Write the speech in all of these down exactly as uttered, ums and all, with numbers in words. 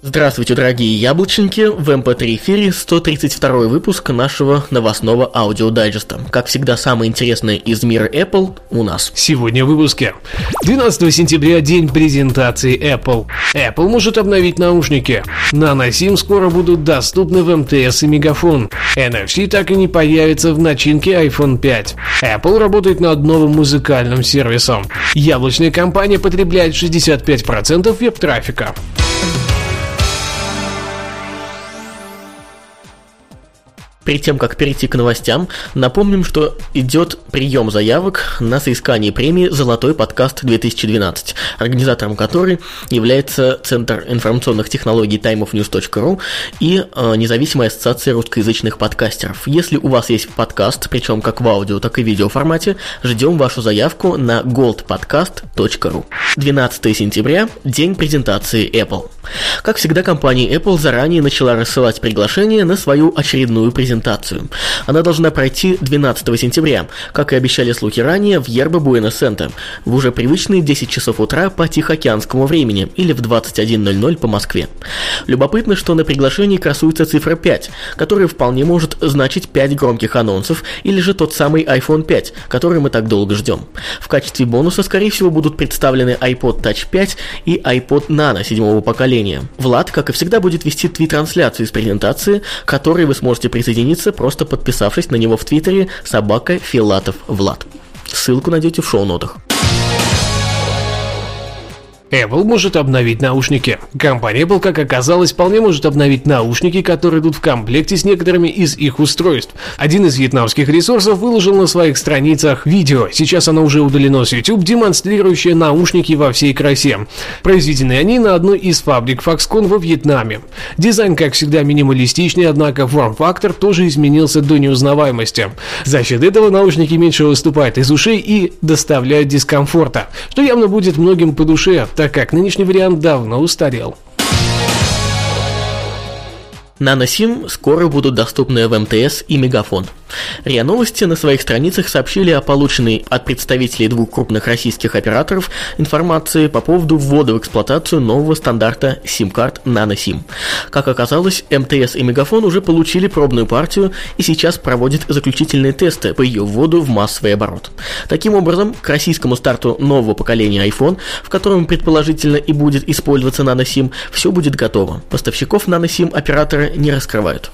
Здравствуйте, дорогие яблочники! В эм пэ три эфире сто тридцать второй выпуск нашего новостного аудиодайджеста. Как всегда, самое интересное из мира Apple у нас. Сегодня в выпуске. двенадцатого сентября день презентации Apple. Apple может обновить наушники. NanoSIM скоро будут доступны в эм тэ эс и Мегафон. эн эф си так и не появится в начинке айфон пять. Apple работает над новым музыкальным сервисом. Яблочная компания потребляет шестьдесят пять процентов веб-трафика. Перед тем, как перейти к новостям, напомним, что идет прием заявок на соискание премии «Золотой подкаст-две тысячи двенадцать», организатором которой является Центр информационных технологий тайм оф ньюс точка ру и э, Независимая ассоциация русскоязычных подкастеров. Если у вас есть подкаст, причем как в аудио, так и в видеоформате, ждем вашу заявку на голд подкаст точка ру. двенадцатого сентября – день презентации Apple. Как всегда, компания Apple заранее начала рассылать приглашения на свою очередную презентацию. Она должна пройти двенадцатого сентября, как и обещали слухи ранее, в Yerba Buena Center, в уже привычные десять часов утра по тихоокеанскому времени или в двадцать один ноль ноль по Москве. Любопытно, что на приглашении красуется цифра пять, которая вполне может значить пять громких анонсов или же тот самый айфон пять, который мы так долго ждем. В качестве бонуса, скорее всего, будут представлены айпод тач пять и iPod Nano седьмого поколения. Влад, как и всегда, будет вести твит-трансляцию из презентации, к которой вы сможете присоединиться, просто подписавшись на него в Твиттере собака Филатов Влад. Ссылку найдете в шоу-нотах. Apple может обновить наушники. Компания Apple, как оказалось, вполне может обновить наушники, которые идут в комплекте с некоторыми из их устройств. Один из вьетнамских ресурсов выложил на своих страницах видео, сейчас оно уже удалено с YouTube, демонстрирующее наушники во всей красе. Произведены они на одной из фабрик Foxconn во Вьетнаме. Дизайн, как всегда, минималистичный, однако форм-фактор тоже изменился до неузнаваемости. За счет этого наушники меньше выступают из ушей и доставляют дискомфорта, что явно будет многим по душе, так как нынешний вариант давно устарел. NanoSIM скоро будут доступны в эм тэ эс и Мегафон. РИА Новости на своих страницах сообщили о полученной от представителей двух крупных российских операторов информации по поводу ввода в эксплуатацию нового стандарта сим-карт NanoSIM. Как оказалось, эм тэ эс и Мегафон уже получили пробную партию и сейчас проводят заключительные тесты по ее вводу в массовый оборот. Таким образом, к российскому старту нового поколения iPhone, в котором предположительно и будет использоваться NanoSIM, все будет готово. Поставщиков NanoSIM операторы не раскрывают.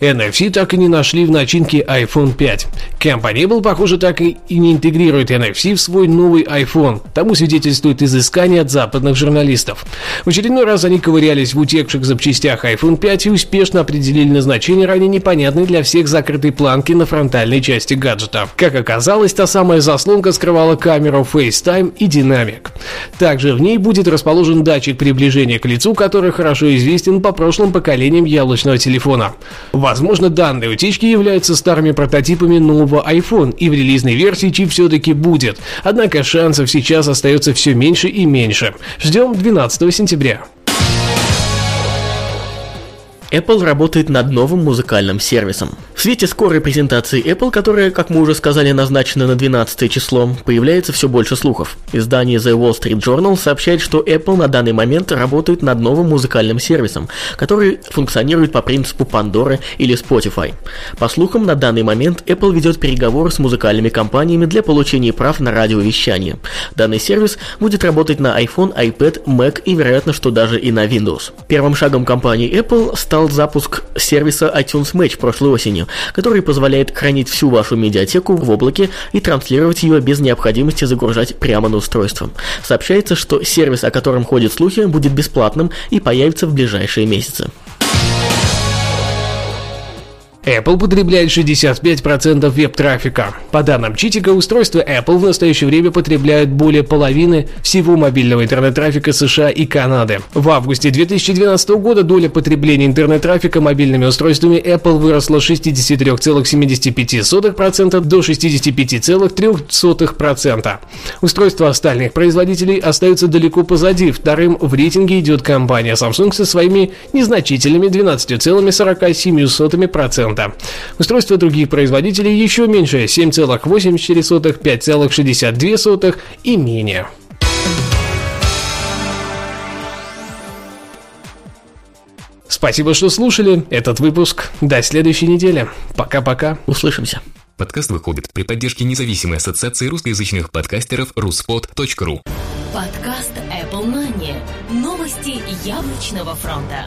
эн эф си так и не нашли в начинке айфон пять. Компания Apple, похоже, так и не интегрирует эн эф си в свой новый iPhone. Тому свидетельствует изыскание от западных журналистов. В очередной раз они ковырялись в утекших запчастях айфон пять и успешно определили назначение ранее непонятной для всех закрытой планки на фронтальной части гаджета. Как оказалось, та самая заслонка скрывала камеру FaceTime и динамик. Также в ней будет расположен датчик приближения к лицу, который хорошо известен по прошлым поколениям яблочного телефона. Возможно, данные утечки являются старыми прототипами нового iPhone, и в релизной версии чип все-таки будет. Однако шансов сейчас остается все меньше и меньше. Ждем двенадцатого сентября. Apple работает над новым музыкальным сервисом. В свете скорой презентации Apple, которая, как мы уже сказали, назначена на двенадцатое число, появляется все больше слухов. Издание The Wall Street Journal сообщает, что Apple на данный момент работает над новым музыкальным сервисом, который функционирует по принципу Pandora или Spotify. По слухам, на данный момент Apple ведет переговоры с музыкальными компаниями для получения прав на радиовещание. Данный сервис будет работать на iPhone, iPad, Mac и, вероятно, что даже и на Windows. Первым шагом компании Apple стал запуск сервиса iTunes Match прошлой осенью, который позволяет хранить всю вашу медиатеку в облаке и транслировать ее без необходимости загружать прямо на устройство. Сообщается, что сервис, о котором ходят слухи, будет бесплатным и появится в ближайшие месяцы. Apple потребляет шестьдесят пять процентов веб-трафика. По данным Читика, устройства Apple в настоящее время потребляют более половины всего мобильного интернет-трафика США и Канады. В августе две тысячи двенадцатого года доля потребления интернет-трафика мобильными устройствами Apple выросла с шестьдесят три целых семьдесят пять сотых процента до шестьдесят пять целых три сотых процента. Устройства остальных производителей остаются далеко позади. Вторым в рейтинге идет компания Samsung со своими незначительными двенадцать целых сорок семь сотых процента. Устройства других производителей еще меньше – семь целых восемьдесят четыре сотых, пять целых шестьдесят две сотых и менее. Спасибо, что слушали этот выпуск. До следующей недели. Пока-пока. Услышимся. Подкаст выходит при поддержке Независимой ассоциации русскоязычных подкастеров ruspod.ru. Подкаст Apple Mania. Новости яблочного фронта.